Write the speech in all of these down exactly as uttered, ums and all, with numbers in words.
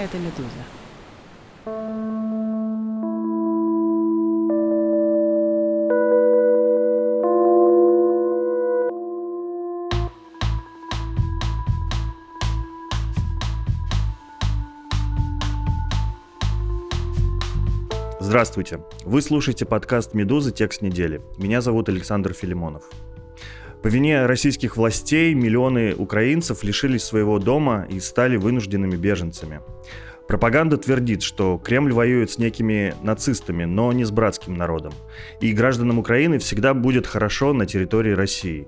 Это «Медуза». Здравствуйте! Вы слушаете подкаст «Медузы. Текст недели». Меня зовут Александр Филимонов. По вине российских властей миллионы украинцев лишились своего дома и стали вынужденными беженцами. Пропаганда твердит, что Кремль воюет с некими нацистами, но не с братским народом, и гражданам Украины всегда будет хорошо на территории России.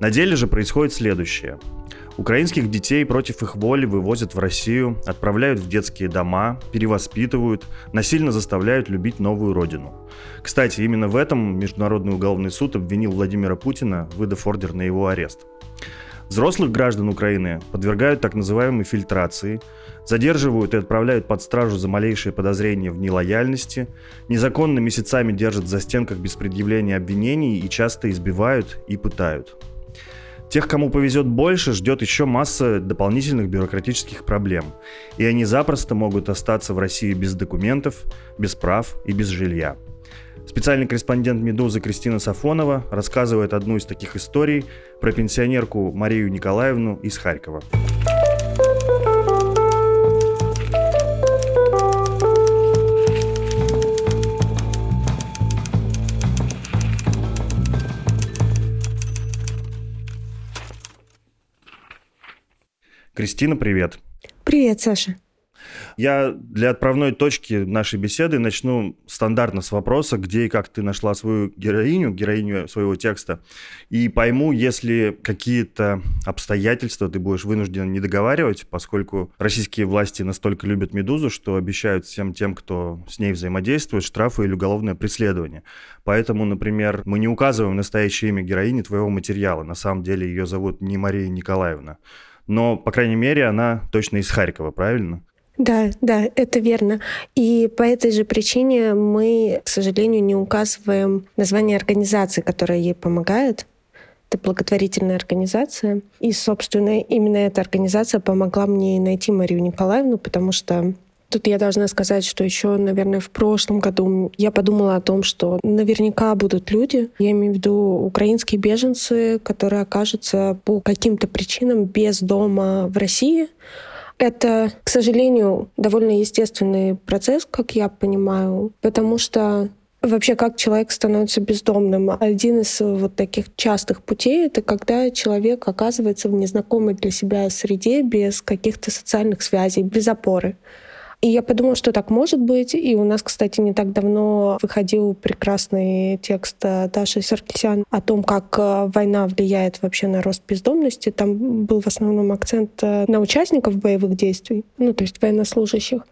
На деле же происходит следующее. Украинских детей против их воли вывозят в Россию, отправляют в детские дома, перевоспитывают, насильно заставляют любить новую родину. Кстати, именно в этом Международный уголовный суд обвинил Владимира Путина, выдав ордер на его арест. Взрослых граждан Украины подвергают так называемой фильтрации, задерживают и отправляют под стражу за малейшие подозрения в нелояльности, незаконно месяцами держат в застенках без предъявления обвинений и часто избивают и пытают. Тех, кому повезет больше, ждет еще масса дополнительных бюрократических проблем, и они запросто могут остаться в России без документов, без прав и без жилья. Специальный корреспондент «Медузы» Кристина Сафонова рассказывает одну из таких историй про пенсионерку Марию Николаевну из Харькова. Кристина, привет. Привет, Саша. Я для отправной точки нашей беседы начну стандартно с вопроса, где и как ты нашла свою героиню, героиню своего текста, и пойму, если какие-то обстоятельства ты будешь вынужден не договаривать, поскольку российские власти настолько любят «Медузу», что обещают всем тем, кто с ней взаимодействует, штрафы или уголовное преследование. Поэтому, например, мы не указываем настоящее имя героини твоего материала. На самом деле ее зовут не Мария Николаевна. Но, по крайней мере, она точно из Харькова, правильно? Да, да, это верно. И по этой же причине мы, к сожалению, не указываем название организации, которая ей помогает. Это благотворительная организация. И, собственно, именно эта организация помогла мне найти Марию Николаевну, потому что тут я должна сказать, что еще, наверное, в прошлом году я подумала о том, что наверняка будут люди, я имею в виду украинские беженцы, которые окажутся по каким-то причинам без дома в России. Это, к сожалению, довольно естественный процесс, как я понимаю, потому что вообще как человек становится бездомным. Один из вот таких частых путей — это когда человек оказывается в незнакомой для себя среде без каких-то социальных связей, без опоры. И я подумала, что так может быть. И у нас, кстати, не так давно выходил прекрасный текст Даши Саркисян о том, как война влияет вообще на рост бездомности. Там был в основном акцент на участников боевых действий, ну, то есть военнослужащих.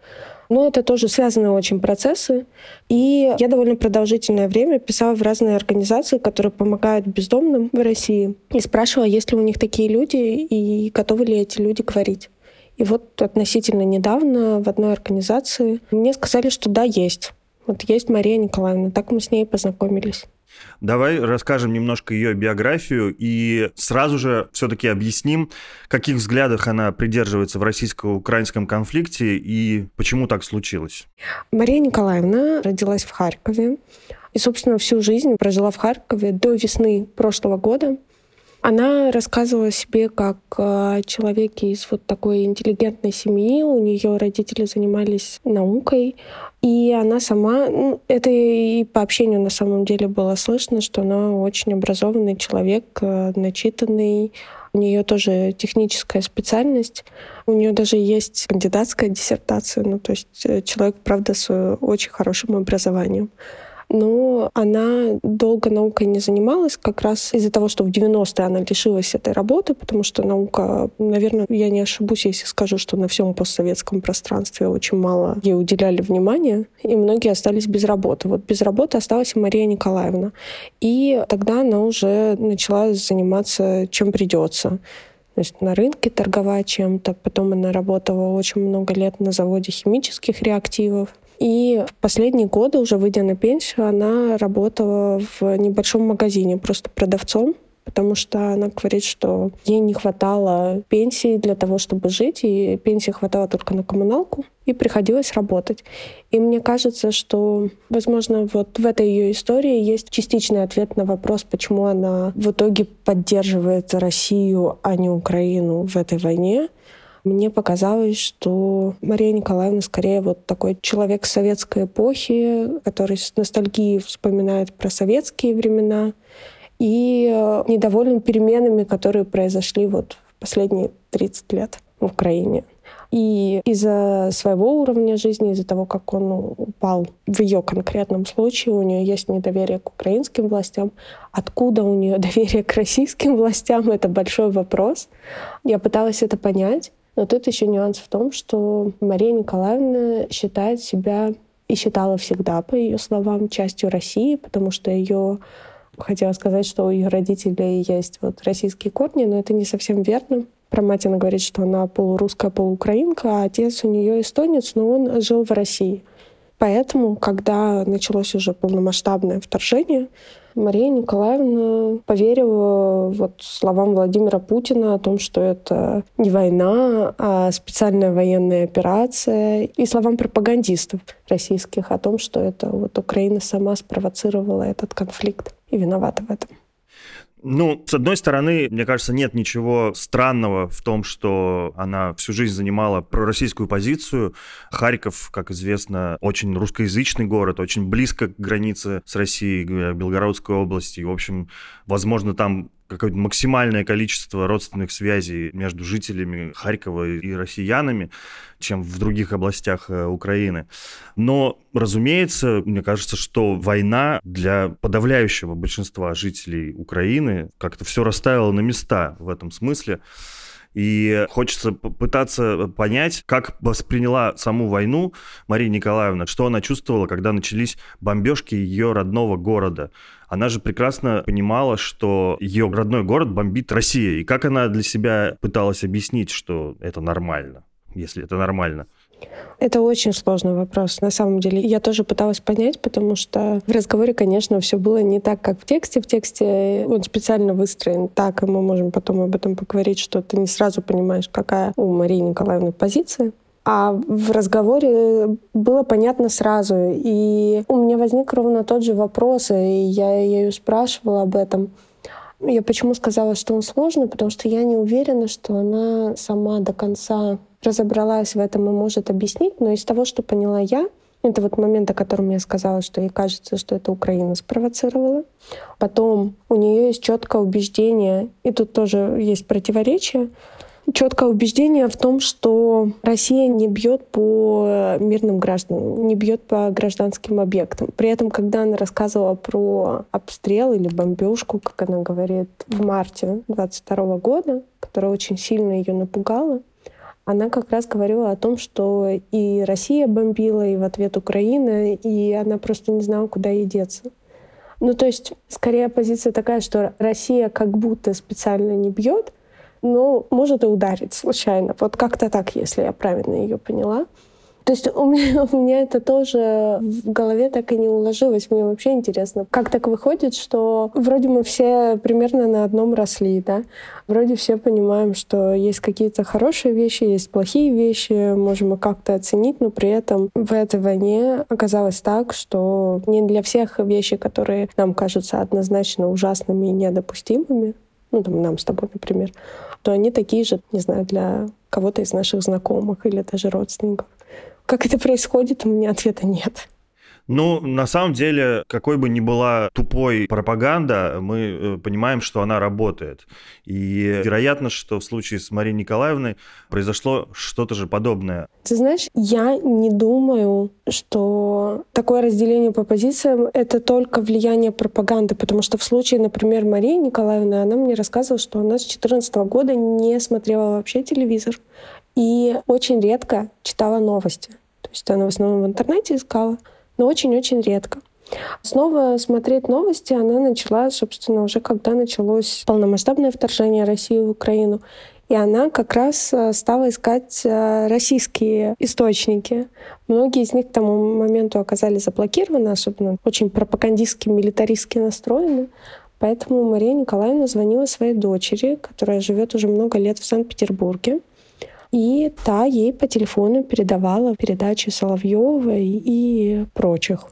Но это тоже связанные очень процессы. И я довольно продолжительное время писала в разные организации, которые помогают бездомным в России. И спрашивала, есть ли у них такие люди и готовы ли эти люди говорить. И вот относительно недавно в одной организации мне сказали, что да, есть. Вот есть Мария Николаевна. Так мы с ней познакомились. Давай расскажем немножко ее биографию и сразу же все-таки объясним, каких взглядов она придерживается в российско-украинском конфликте и почему так случилось. Мария Николаевна родилась в Харькове и, собственно, всю жизнь прожила в Харькове до весны прошлого года. Она рассказывала о себе как о человеке из вот такой интеллигентной семьи. У нее родители занимались наукой. И она сама... Это и по общению на самом деле было слышно, что она очень образованный человек, начитанный. У нее тоже техническая специальность. У нее даже есть кандидатская диссертация. Ну, то есть человек, правда, с очень хорошим образованием. Но она долго наукой не занималась, как раз из-за того, что в девяностые она лишилась этой работы, потому что наука, наверное, я не ошибусь, если скажу, что на всем постсоветском пространстве очень мало ей уделяли внимания, и многие остались без работы. Вот без работы осталась и Мария Николаевна. И тогда она уже начала заниматься чем придется. То есть на рынке торговать чем-то. Потом она работала очень много лет на заводе химических реактивов. И в последние годы, уже выйдя на пенсию, она работала в небольшом магазине, просто продавцом. потому что она говорит, что ей не хватало пенсии для того, чтобы жить, и пенсии хватало только на коммуналку, и приходилось работать. И мне кажется, что, возможно, вот в этой ее истории есть частичный ответ на вопрос, почему она в итоге поддерживает Россию, а не Украину в этой войне. Мне показалось, что Мария Николаевна скорее вот такой человек советской эпохи, который с ностальгией вспоминает про советские времена и недоволен переменами, которые произошли вот в последние тридцать лет в Украине. И из-за своего уровня жизни, из-за того, как он упал в ее конкретном случае, у нее есть недоверие к украинским властям. Откуда у нее доверие к российским властям — это большой вопрос. Я пыталась это понять. Но тут еще нюанс в том, что Мария Николаевна считает себя и считала всегда, по ее словам, частью России, потому что ее хотела сказать, что у ее родителей есть вот российские корни, но это не совсем верно. Про мать она говорит, что она полурусская, полуукраинка, а отец у нее эстонец, но он жил в России. Поэтому, когда началось уже полномасштабное вторжение, Мария Николаевна поверила вот словам Владимира Путина о том, что это не война, а специальная военная операция, и словам пропагандистов российских о том, что это вот Украина сама спровоцировала этот конфликт и виновата в этом. Ну, с одной стороны, мне кажется, нет ничего странного в том, что она всю жизнь занимала пророссийскую позицию. Харьков, как известно, очень русскоязычный город, очень близко к границе с Россией, к Белгородской области. В общем, возможно, там какое-то максимальное количество родственных связей между жителями Харькова и россиянами, чем в других областях Украины. Но, разумеется, мне кажется, что война для подавляющего большинства жителей Украины как-то все расставила на места в этом смысле. И хочется попытаться понять, как восприняла саму войну Мария Николаевна, что она чувствовала, когда начались бомбежки ее родного города. Она же прекрасно понимала, что ее родной город бомбит Россия. И как она для себя пыталась объяснить, что это нормально, если это нормально? Это очень сложный вопрос, на самом деле. Я тоже пыталась понять, потому что в разговоре, конечно, все было не так, как в тексте. В тексте он специально выстроен так, и мы можем потом об этом поговорить, что ты не сразу понимаешь, какая у Марии Николаевны позиция. А в разговоре было понятно сразу. И у меня возник ровно тот же вопрос, и я ее спрашивала об этом. Я почему сказала, что он сложный? Потому что я не уверена, что она сама до конца разобралась в этом и может объяснить. Но из того, что поняла я, это вот момент, о котором я сказала, что ей кажется, что это Украина спровоцировала. Потом у нее есть четкое убеждение, и тут тоже есть противоречие, четкое убеждение в том, что Россия не бьет по мирным гражданам, не бьет по гражданским объектам. При этом, когда она рассказывала про обстрел или бомбежку, как она говорит, в марте двадцать второго года, которая очень сильно ее напугала, она как раз говорила о том, что и Россия бомбила, и в ответ Украина, и она просто не знала, куда ей деться. Ну, то есть, скорее, позиция такая, что Россия как будто специально не бьет, но может и ударить случайно. Вот как-то так, если я правильно ее поняла. То есть у меня, у меня это тоже в голове так и не уложилось. Мне вообще интересно, как так выходит, что вроде мы все примерно на одном росли, да? Вроде все понимаем, что есть какие-то хорошие вещи, есть плохие вещи, можем их как-то оценить, но при этом в этой войне оказалось так, что не для всех вещи, которые нам кажутся однозначно ужасными и недопустимыми, ну, там, нам с тобой, например, то они такие же, не знаю, для кого-то из наших знакомых или даже родственников. Как это происходит, у меня ответа нет. Ну, на самом деле, какой бы ни была тупой пропаганда, мы понимаем, что она работает. И вероятно, что в случае с Марией Николаевной произошло что-то же подобное. Ты знаешь, я не думаю, что такое разделение по позициям — это только влияние пропаганды, потому что в случае, например, Марии Николаевны, она мне рассказывала, что она с две тысячи четырнадцатого года не смотрела вообще телевизор и очень редко читала новости. То есть она в основном в интернете искала, но очень-очень редко. Снова смотреть новости она начала, собственно, уже когда началось полномасштабное вторжение России в Украину. И она как раз стала искать российские источники. Многие из них к тому моменту оказались заблокированы, особенно очень пропагандистски, милитаристски настроены. Поэтому Мария Николаевна звонила своей дочери, которая живет уже много лет в Санкт-Петербурге. И та ей по телефону передавала передачи Соловьева и прочих.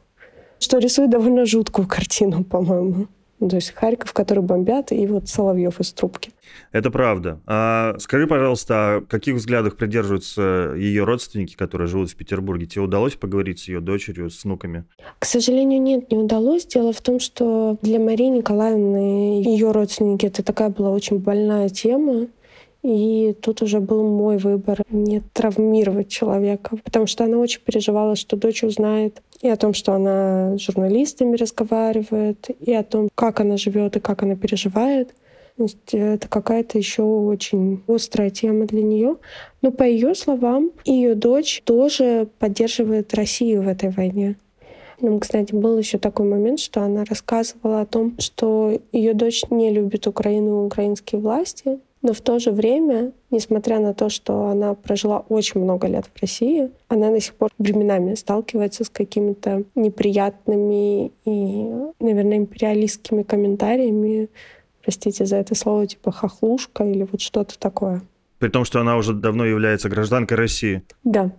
Что рисует довольно жуткую картину, по-моему. То есть Харьков, который бомбят, и вот Соловьев из трубки. Это правда. А скажи, пожалуйста, о каких взглядах придерживаются ее родственники, которые живут в Петербурге? Тебе удалось поговорить с ее дочерью, с внуками? К сожалению, нет, не удалось. Дело в том, что для Марии Николаевны ее родственники — это такая была очень больная тема. И тут уже был мой выбор не травмировать человека, потому что она очень переживала, что дочь узнает и о том, что она с журналистами разговаривает, и о том, как она живет и как она переживает. То есть это какая-то еще очень острая тема для нее. Но по ее словам, ее дочь тоже поддерживает Россию в этой войне. Ну, кстати, был еще такой момент, что она рассказывала о том, что ее дочь не любит Украину и украинские власти. Но в то же время, несмотря на то, что она прожила очень много лет в России, она до сих пор временами сталкивается с какими-то неприятными и, наверное, империалистскими комментариями. Простите за это слово, типа «хохлушка» или вот что-то такое. При том, что она уже давно является гражданкой России. Да.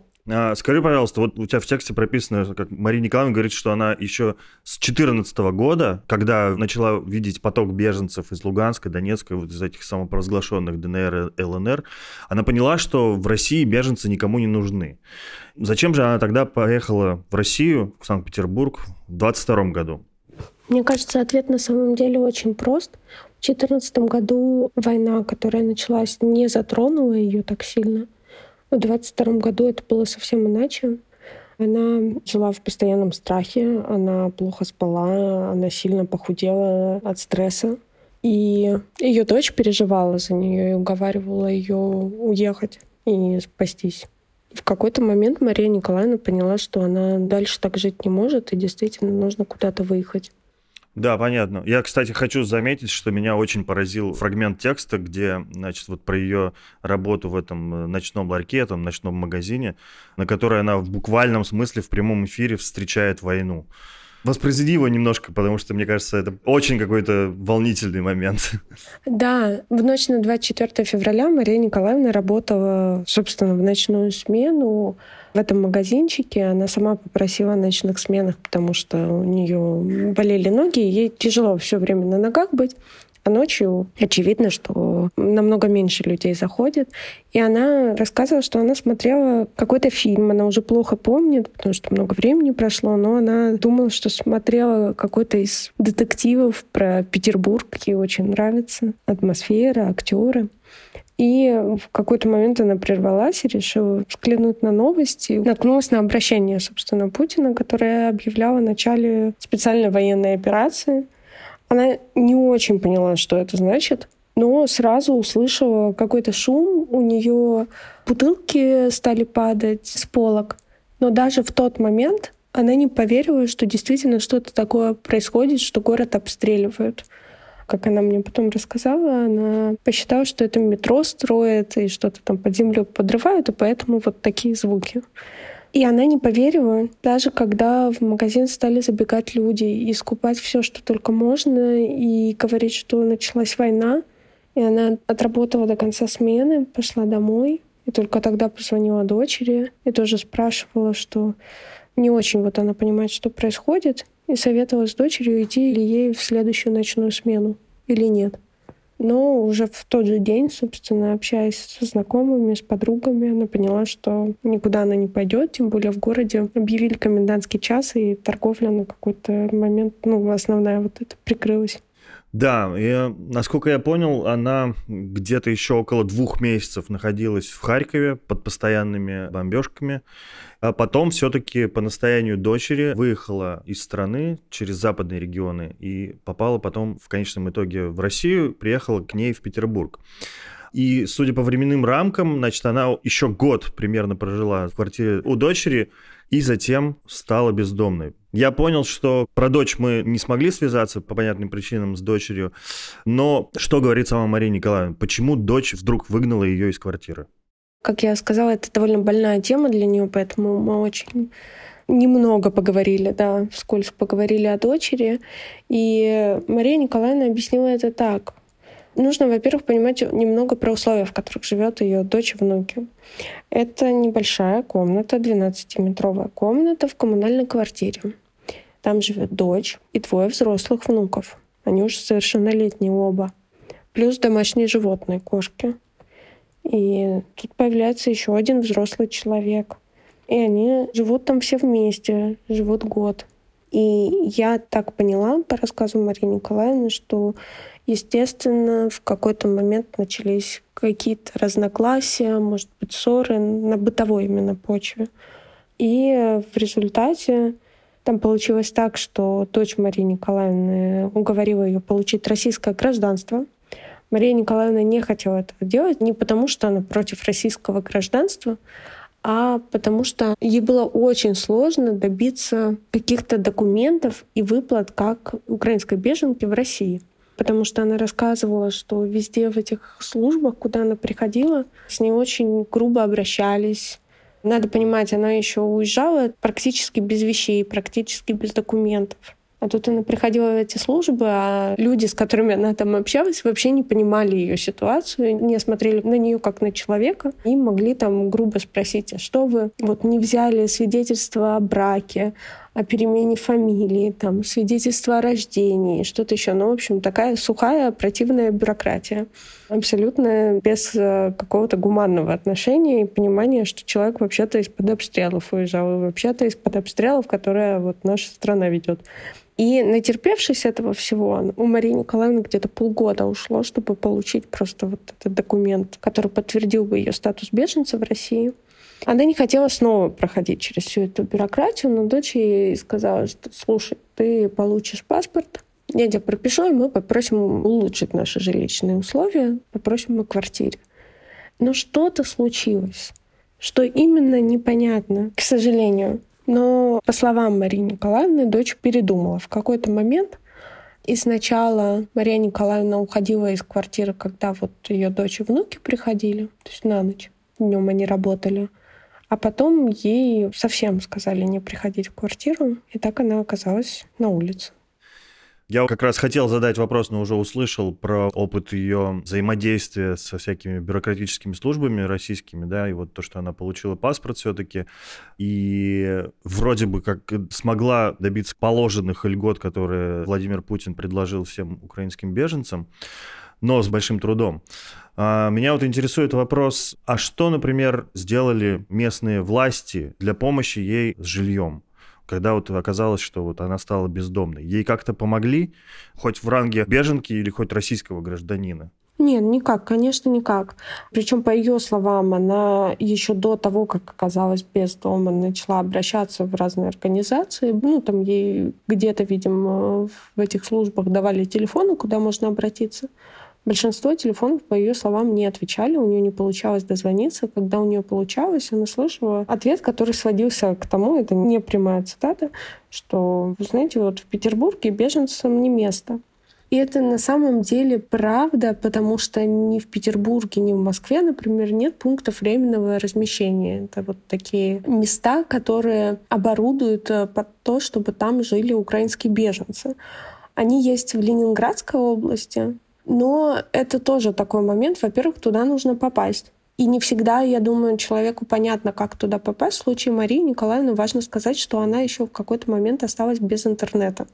Скажи, пожалуйста, вот у тебя в тексте прописано, как Мария Николаевна говорит, что она еще с две тысячи четырнадцатого года, когда начала видеть поток беженцев из Луганска, Донецка, вот из этих самопровозглашенных ДНР и ЛНР, она поняла, что в России беженцы никому не нужны. Зачем же она тогда поехала в Россию, в Санкт-Петербург в двадцать втором году? Мне кажется, ответ на самом деле очень прост. В две тысячи четырнадцатом году война, которая началась, не затронула ее так сильно. В двадцать втором году это было совсем иначе. Она жила в постоянном страхе, она плохо спала, она сильно похудела от стресса. И ее дочь переживала за нее и уговаривала ее уехать и спастись. В какой-то момент Мария Николаевна поняла, что она дальше так жить не может, и действительно нужно куда-то выехать. Да, понятно. Я, кстати, хочу заметить, что меня очень поразил фрагмент текста, где, значит, вот про ее работу в этом ночном ларьке, там, ночном магазине, на которой она в буквальном смысле в прямом эфире встречает войну. Воспроизведи его немножко, потому что, мне кажется, это очень какой-то волнительный момент. Да, в ночь на двадцать четвёртое февраля Мария Николаевна работала, собственно, в ночную смену. В этом магазинчике она сама попросила о ночных сменах, потому что у нее болели ноги, и ей тяжело все время на ногах быть. А ночью очевидно, что намного меньше людей заходит. И она рассказывала, что она смотрела какой-то фильм. Она уже плохо помнит, потому что много времени прошло, но она думала, что смотрела какой-то из детективов про Петербург. Ей очень нравится атмосфера, актеры. И в какой-то момент она прервалась и решила взглянуть на новости. Наткнулась на обращение, собственно, Путина, которое объявляло о начале специальной военной операции. Она не очень поняла, что это значит, но сразу услышала какой-то шум. У нее бутылки стали падать с полок. Но даже в тот момент она не поверила, что действительно что-то такое происходит, что город обстреливают. Как она мне потом рассказала, она посчитала, что это метро строят и что-то там под землю подрывают, и поэтому вот такие звуки. И она не поверила, даже когда в магазин стали забегать люди и скупать все, что только можно, и говорить, что началась война. И она отработала до конца смены, пошла домой, и только тогда позвонила дочери и тоже спрашивала, что не очень вот она понимает, что происходит, и советовала с дочерью, идти ли ей в следующую ночную смену или нет. Но уже в тот же день, собственно, общаясь со знакомыми, с подругами, она поняла, что никуда она не пойдет, тем более в городе объявили комендантский час, и торговля на какой-то момент, ну, основная вот эта, прикрылась. Да, и, насколько я понял, она где-то еще около двух месяцев находилась в Харькове под постоянными бомбежками, а потом все-таки по настоянию дочери выехала из страны через западные регионы и попала потом в конечном итоге в Россию, приехала к ней в Петербург. И, судя по временным рамкам, значит, она еще год примерно прожила в квартире у дочери и затем стала бездомной. Я понял, что про дочь мы не смогли связаться по понятным причинам с дочерью, но что говорит сама Мария Николаевна? Почему дочь вдруг выгнала ее из квартиры? Как я сказала, это довольно больная тема для нее, поэтому мы очень немного поговорили, да, вскользь поговорили о дочери. И Мария Николаевна объяснила это так. Нужно, во-первых, понимать немного про условия, в которых живет ее дочь и внуки. Это небольшая комната, двенадцатиметровая комната в коммунальной квартире. Там живет дочь и двое взрослых внуков. Они уже совершеннолетние оба. Плюс домашние животные, кошки. И тут появляется еще один взрослый человек. И они живут там все вместе, живут год. И я так поняла по рассказу Марии Николаевны, что, естественно, в какой-то момент начались какие-то разногласия, может быть, ссоры на бытовой именно почве. И в результате там получилось так, что дочь Марии Николаевны уговорила ее получить российское гражданство. Мария Николаевна не хотела этого делать не потому, что она против российского гражданства, а потому что ей было очень сложно добиться каких-то документов и выплат как украинской беженки в России. Потому что она рассказывала, что везде в этих службах, куда она приходила, с ней очень грубо обращались. Надо понимать, она еще уезжала практически без вещей, практически без документов. А тут она приходила в эти службы, а люди, с которыми она там общалась, вообще не понимали ее ситуацию, не смотрели на нее как на человека и могли там грубо спросить, а что вы вот не взяли свидетельство о браке, о перемене фамилии, там, свидетельство о рождении, что-то еще. Ну, в общем, такая сухая, противная бюрократия. Абсолютно без какого-то гуманного отношения и понимания, что человек вообще-то из-под обстрелов уезжал, и вообще-то из-под обстрелов, которые вот наша страна ведет. И натерпевшись этого всего, у Марии Николаевны где-то полгода ушло, чтобы получить просто вот этот документ, который подтвердил бы ее статус беженца в России. Она не хотела снова проходить через всю эту бюрократию, но дочь ей сказала, что слушай, ты получишь паспорт, я тебя пропишу, и мы попросим улучшить наши жилищные условия, попросим о квартире. Но что-то случилось, что именно непонятно, к сожалению. Но, по словам Марии Николаевны, дочь передумала в какой-то момент. И сначала Мария Николаевна уходила из квартиры, когда вот ее дочь и внуки приходили, то есть на ночь, днем они работали. А потом ей совсем сказали не приходить в квартиру, и так она оказалась на улице. Я как раз хотел задать вопрос, но уже услышал про опыт ее взаимодействия со всякими бюрократическими службами российскими, да, и вот то, что она получила паспорт все-таки, и вроде бы как смогла добиться положенных льгот, которые Владимир Путин предложил всем украинским беженцам, но с большим трудом. Меня вот интересует вопрос, а что, например, сделали местные власти для помощи ей с жильем? Когда вот оказалось, что вот она стала бездомной. Ей как-то помогли, хоть в ранге беженки или хоть российского гражданина? Нет, никак, конечно, никак. Причем, по ее словам, она еще до того, как оказалась без дома, начала обращаться в разные организации. Ну, там ей где-то, видимо, в этих службах давали телефоны, куда можно обратиться. Большинство телефонов, по ее словам, не отвечали, у нее не получалось дозвониться. Когда у нее получалось, она слышала ответ, который сводился к тому, это не прямая цитата, что, вы знаете, вот в Петербурге беженцам не место. И это на самом деле правда, потому что ни в Петербурге, ни в Москве, например, нет пунктов временного размещения. Это вот такие места, которые оборудуют под то, чтобы там жили украинские беженцы. Они есть в Ленинградской области, но это тоже такой момент. Во-первых, туда нужно попасть. И не всегда, я думаю, человеку понятно, как туда попасть. В случае Марии Николаевны важно сказать, что она еще в какой-то момент осталась без интернета.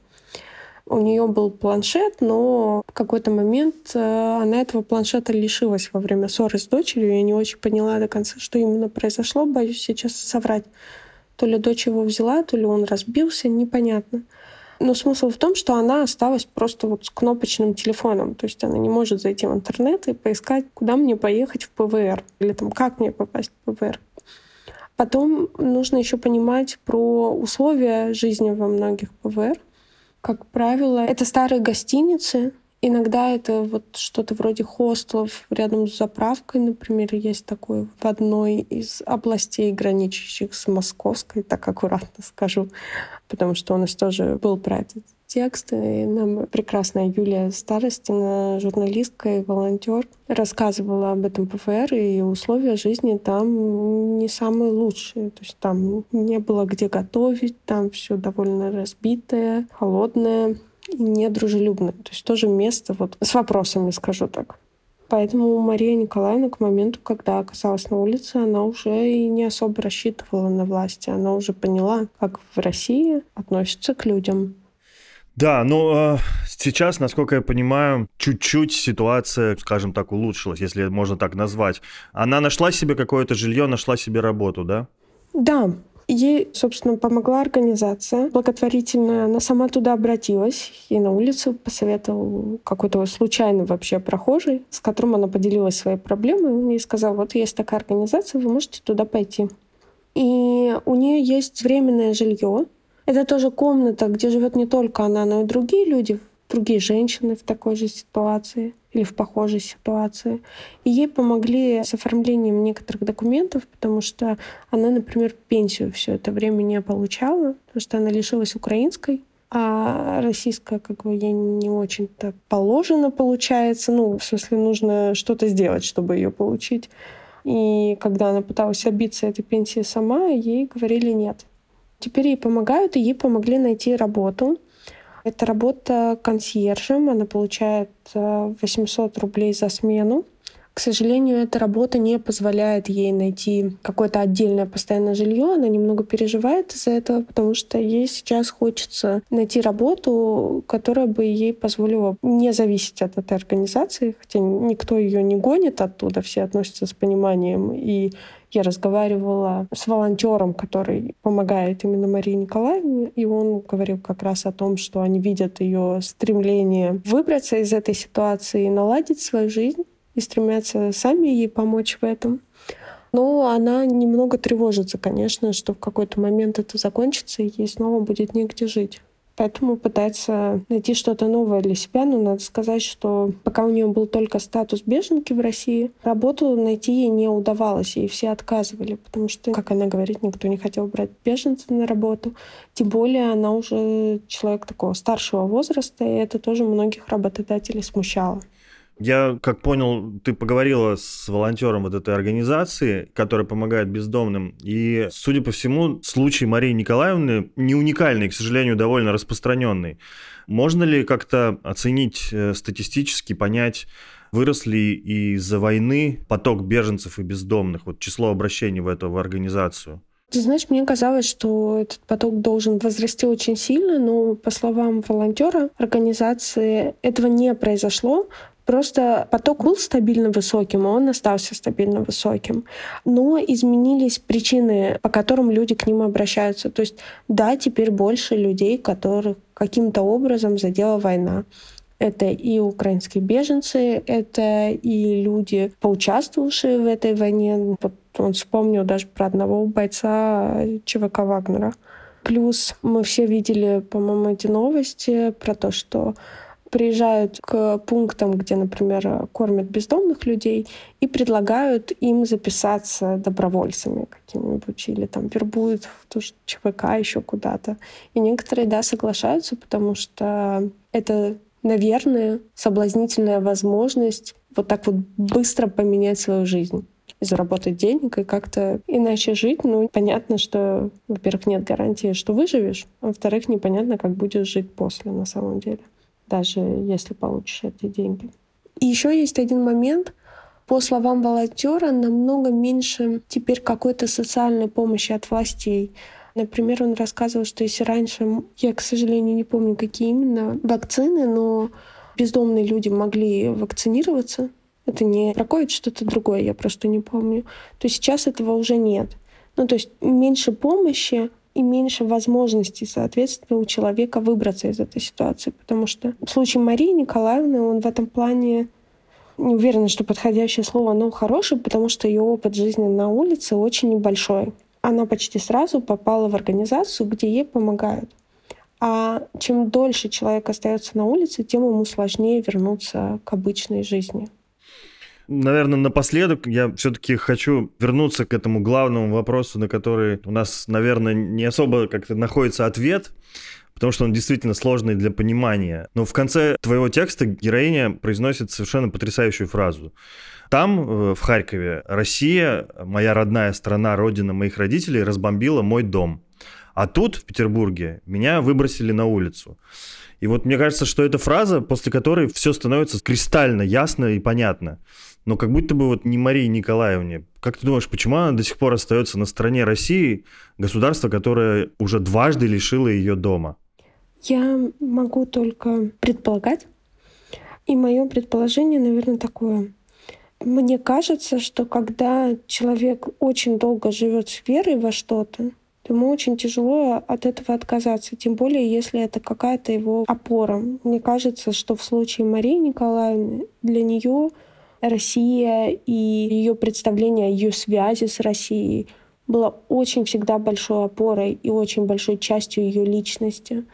У нее был планшет, но в какой-то момент она этого планшета лишилась во время ссоры с дочерью. Я не очень поняла до конца, что именно произошло. Боюсь сейчас соврать. То ли дочь его взяла, то ли он разбился, непонятно. Но смысл в том, что она осталась просто вот с кнопочным телефоном. То есть она не может зайти в интернет и поискать, куда мне поехать в ПВР или там, как мне попасть в ПВР. Потом нужно еще понимать про условия жизни во многих ПВР. Как правило, это старые гостиницы. Иногда это вот что-то вроде хостелов рядом с заправкой, например, есть такое в одной из областей, граничащих с Московской, так аккуратно скажу, потому что у нас тоже был про этот текст, и нам прекрасная Юлия Старостина, журналистка и волонтер, рассказывала об этом ПФР, и условия жизни там не самые лучшие. То есть там не было где готовить, там все довольно разбитое, холодное и недружелюбное. То есть тоже место вот с вопросами, скажу так. Поэтому Мария Николаевна к моменту, когда оказалась на улице, она уже и не особо рассчитывала на власти. Она уже поняла, как в России относятся к людям. Да, но ну, сейчас, насколько я понимаю, чуть-чуть ситуация, скажем так, улучшилась, если можно так назвать. Она нашла себе какое-то жилье, нашла себе работу, да? Да. Ей, собственно, помогла организация благотворительная. Она сама туда обратилась. Ей на улицу посоветовал какой-то случайный вообще прохожий, с которым она поделилась своей проблемой. Он ей сказал, вот есть такая организация, вы можете туда пойти. И у нее есть временное жилье. Это тоже комната, где живет не только она, но и другие люди, другие женщины в такой же ситуации или в похожей ситуации. И ей помогли с оформлением некоторых документов, потому что она, например, пенсию все это время не получала, потому что она лишилась украинской, а российская как бы ей не очень-то положено получается. Ну, в смысле, нужно что-то сделать, чтобы ее получить. И когда она пыталась обиться этой пенсии сама, ей говорили нет. Теперь ей помогают, и ей помогли найти работу. Это работа консьержем, она получает восемьсот рублей за смену. К сожалению, эта работа не позволяет ей найти какое-то отдельное постоянное жилье. Она немного переживает из-за этого, потому что ей сейчас хочется найти работу, которая бы ей позволила не зависеть от этой организации, хотя никто ее не гонит оттуда, все относятся с пониманием. И я разговаривала с волонтером, который помогает именно Марии Николаевне, и он говорил как раз о том, что они видят ее стремление выбраться из этой ситуации и наладить свою жизнь, и стремятся сами ей помочь в этом. Но она немного тревожится, конечно, что в какой-то момент это закончится, и ей снова будет негде жить. Поэтому пытается найти что-то новое для себя. Но надо сказать, что пока у нее был только статус беженки в России, работу найти ей не удавалось, ей все отказывали, потому что, как она говорит, никто не хотел брать беженцев на работу. Тем более она уже человек такого старшего возраста, и это тоже многих работодателей смущало. Я, как понял, ты поговорила с волонтером вот этой организации, которая помогает бездомным, и, судя по всему, случай Марии Николаевны не уникальный, к сожалению, довольно распространенный. Можно ли как-то оценить статистически, понять, вырос ли из-за войны поток беженцев и бездомных, вот число обращений в эту в организацию? Ты знаешь, мне казалось, что этот поток должен возрасти очень сильно, но, по словам волонтера организации, этого не произошло. Просто поток был стабильно высоким, и он остался стабильно высоким. Но изменились причины, по которым люди к ним обращаются. То есть, да, теперь больше людей, которых каким-то образом задела война. Это и украинские беженцы, это и люди, поучаствовавшие в этой войне. Вот он вспомнил даже про одного бойца ЧВК Вагнера. Плюс мы все видели, по-моему, эти новости про то, что приезжают к пунктам, где, например, кормят бездомных людей, и предлагают им записаться добровольцами какими-нибудь, или там вербуют в ту же ЧВК еще куда-то. И некоторые, да, соглашаются, потому что это, наверное, соблазнительная возможность вот так вот быстро поменять свою жизнь и заработать денег, и как-то иначе жить. Ну, понятно, что, во-первых, нет гарантии, что выживешь, а во-вторых, непонятно, как будешь жить после на самом деле, даже если получишь эти деньги. И еще есть один момент. По словам волонтера, намного меньше теперь какой-то социальной помощи от властей. Например, он рассказывал, что если раньше, я, к сожалению, не помню, какие именно вакцины, но бездомные люди могли вакцинироваться. Это не про ковид, что-то другое, я просто не помню. То сейчас этого уже нет. Ну, то есть меньше помощи, и меньше возможностей, соответственно, у человека выбраться из этой ситуации. Потому что в случае Марии Николаевны, он в этом плане, не уверена, что подходящее слово, но хороший, потому что ее опыт жизни на улице очень небольшой. Она почти сразу попала в организацию, где ей помогают. А чем дольше человек остается на улице, тем ему сложнее вернуться к обычной жизни. Наверное, напоследок я все-таки хочу вернуться к этому главному вопросу, на который у нас, наверное, не особо как-то находится ответ. потому что он действительно сложный для понимания. Но в конце твоего текста героиня произносит совершенно потрясающую фразу. Там, в Харькове, Россия, моя родная страна, родина моих родителей, разбомбила мой дом. А тут, в Петербурге, меня выбросили на улицу. И вот мне кажется, что это фраза, после которой все становится кристально ясно и понятно. Но как будто бы вот не Марии Николаевне. Как ты думаешь, почему она до сих пор остается на стороне России, государства, которое уже дважды лишило ее дома? Я могу только предполагать. И мое предположение, наверное, такое. Мне кажется, что когда человек очень долго живет с верой во что-то, то ему очень тяжело от этого отказаться, тем более, если это какая-то его опора. Мне кажется, что в случае Марии Николаевны для нее Россия и ее представление о ее связи с Россией было очень всегда большой опорой и очень большой частью ее личности.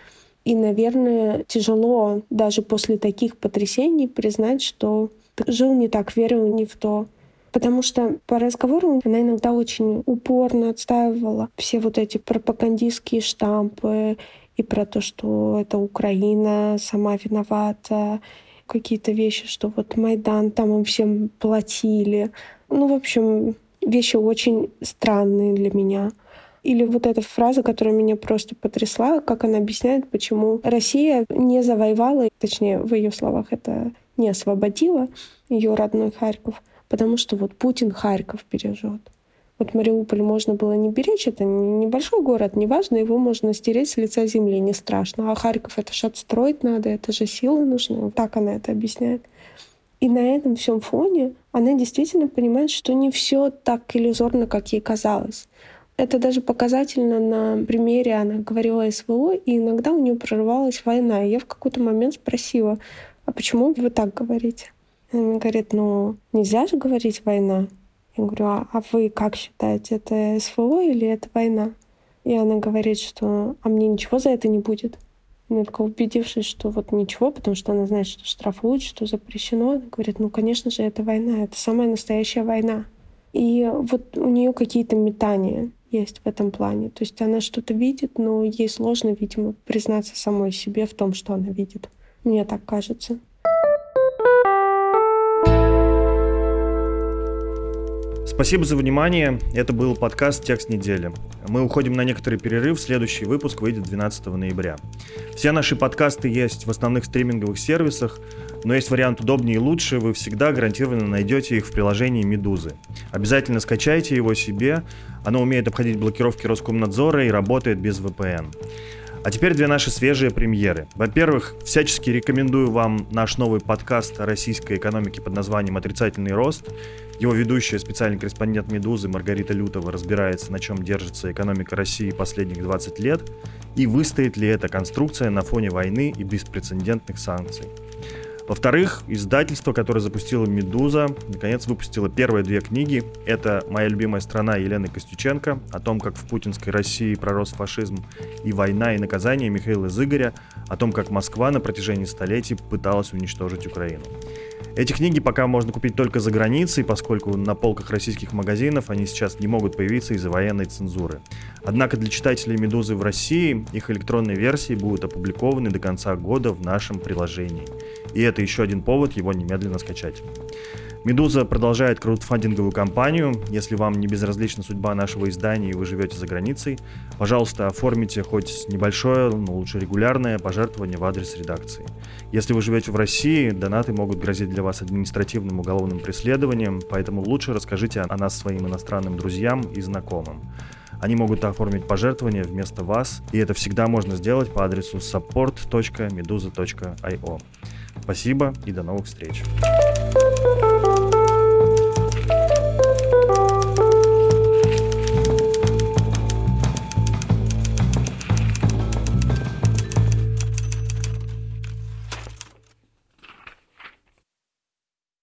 И, наверное, тяжело даже после таких потрясений признать, что ты жил не так, верил не в то. Потому что по разговору она иногда очень упорно отстаивала все вот эти пропагандистские штампы и про то, что это Украина сама виновата, какие-то вещи, что вот Майдан, там им всем платили. Ну, в общем, вещи очень странные для меня. Или вот эта фраза, которая меня просто потрясла, как она объясняет, почему Россия не завоевала, точнее, в ее словах, это не освободила ее родной Харьков, потому что вот Путин Харьков бережет. Вот Мариуполь можно было не беречь, это небольшой город, неважно, его можно стереть с лица земли, не страшно. А Харьков это же отстроить надо, это же силы нужны. Так она это объясняет. И на этом всем фоне она действительно понимает, что не все так иллюзорно, как ей казалось. Это даже показательно на примере, она говорила СВО, и иногда у нее прорывалась война. И я в какой-то момент спросила, а почему вы так говорите? Она мне говорит, ну, нельзя же говорить «война». Я говорю, а, а вы как считаете, это СВО или это война? И она говорит, что «а мне ничего за это не будет». Она только убедившись, что вот ничего, потому что она знает, что штрафуют, что запрещено, она говорит, ну, конечно же, это война, это самая настоящая война. И вот у нее какие-то метания есть в этом плане. То есть она что-то видит, но ей сложно, видимо, признаться самой себе в том, что она видит. Мне так кажется. Спасибо за внимание. Это был подкаст «Текст недели». Мы уходим на некоторый перерыв. Следующий выпуск выйдет двенадцатого ноября. Все наши подкасты есть в основных стриминговых сервисах, но есть вариант удобнее и лучше. Вы всегда гарантированно найдете их в приложении «Медузы». Обязательно скачайте его себе. Оно умеет обходить блокировки Роскомнадзора и работает без вэ пэ эн. А теперь две наши свежие премьеры. Во-первых, всячески рекомендую вам наш новый подкаст о российской экономике под названием «Отрицательный рост». Его ведущая, специальный корреспондент «Медузы» Маргарита Лютова разбирается, на чем держится экономика России последних двадцать лет и выстоит ли эта конструкция на фоне войны и беспрецедентных санкций. Во-вторых, издательство, которое запустила «Медуза», наконец выпустило первые две книги. Это «Моя любимая страна» Елены Костюченко, о том, как в путинской России пророс фашизм, и «Война и наказание» Михаила Зыгаря, о том, как Москва на протяжении столетий пыталась уничтожить Украину. Эти книги пока можно купить только за границей, поскольку на полках российских магазинов они сейчас не могут появиться из-за военной цензуры. Однако для читателей «Медузы» в России их электронные версии будут опубликованы до конца года в нашем приложении. И это еще один повод его немедленно скачать. «Медуза» продолжает краудфандинговую кампанию. Если вам не безразлична судьба нашего издания и вы живете за границей, пожалуйста, оформите хоть небольшое, но лучше регулярное пожертвование в адрес редакции. Если вы живете в России, донаты могут грозить для вас административным уголовным преследованием, поэтому лучше расскажите о нас своим иностранным друзьям и знакомым. Они могут оформить пожертвования вместо вас, и это всегда можно сделать по адресу support точка meduza точка ай о. Спасибо и до новых встреч.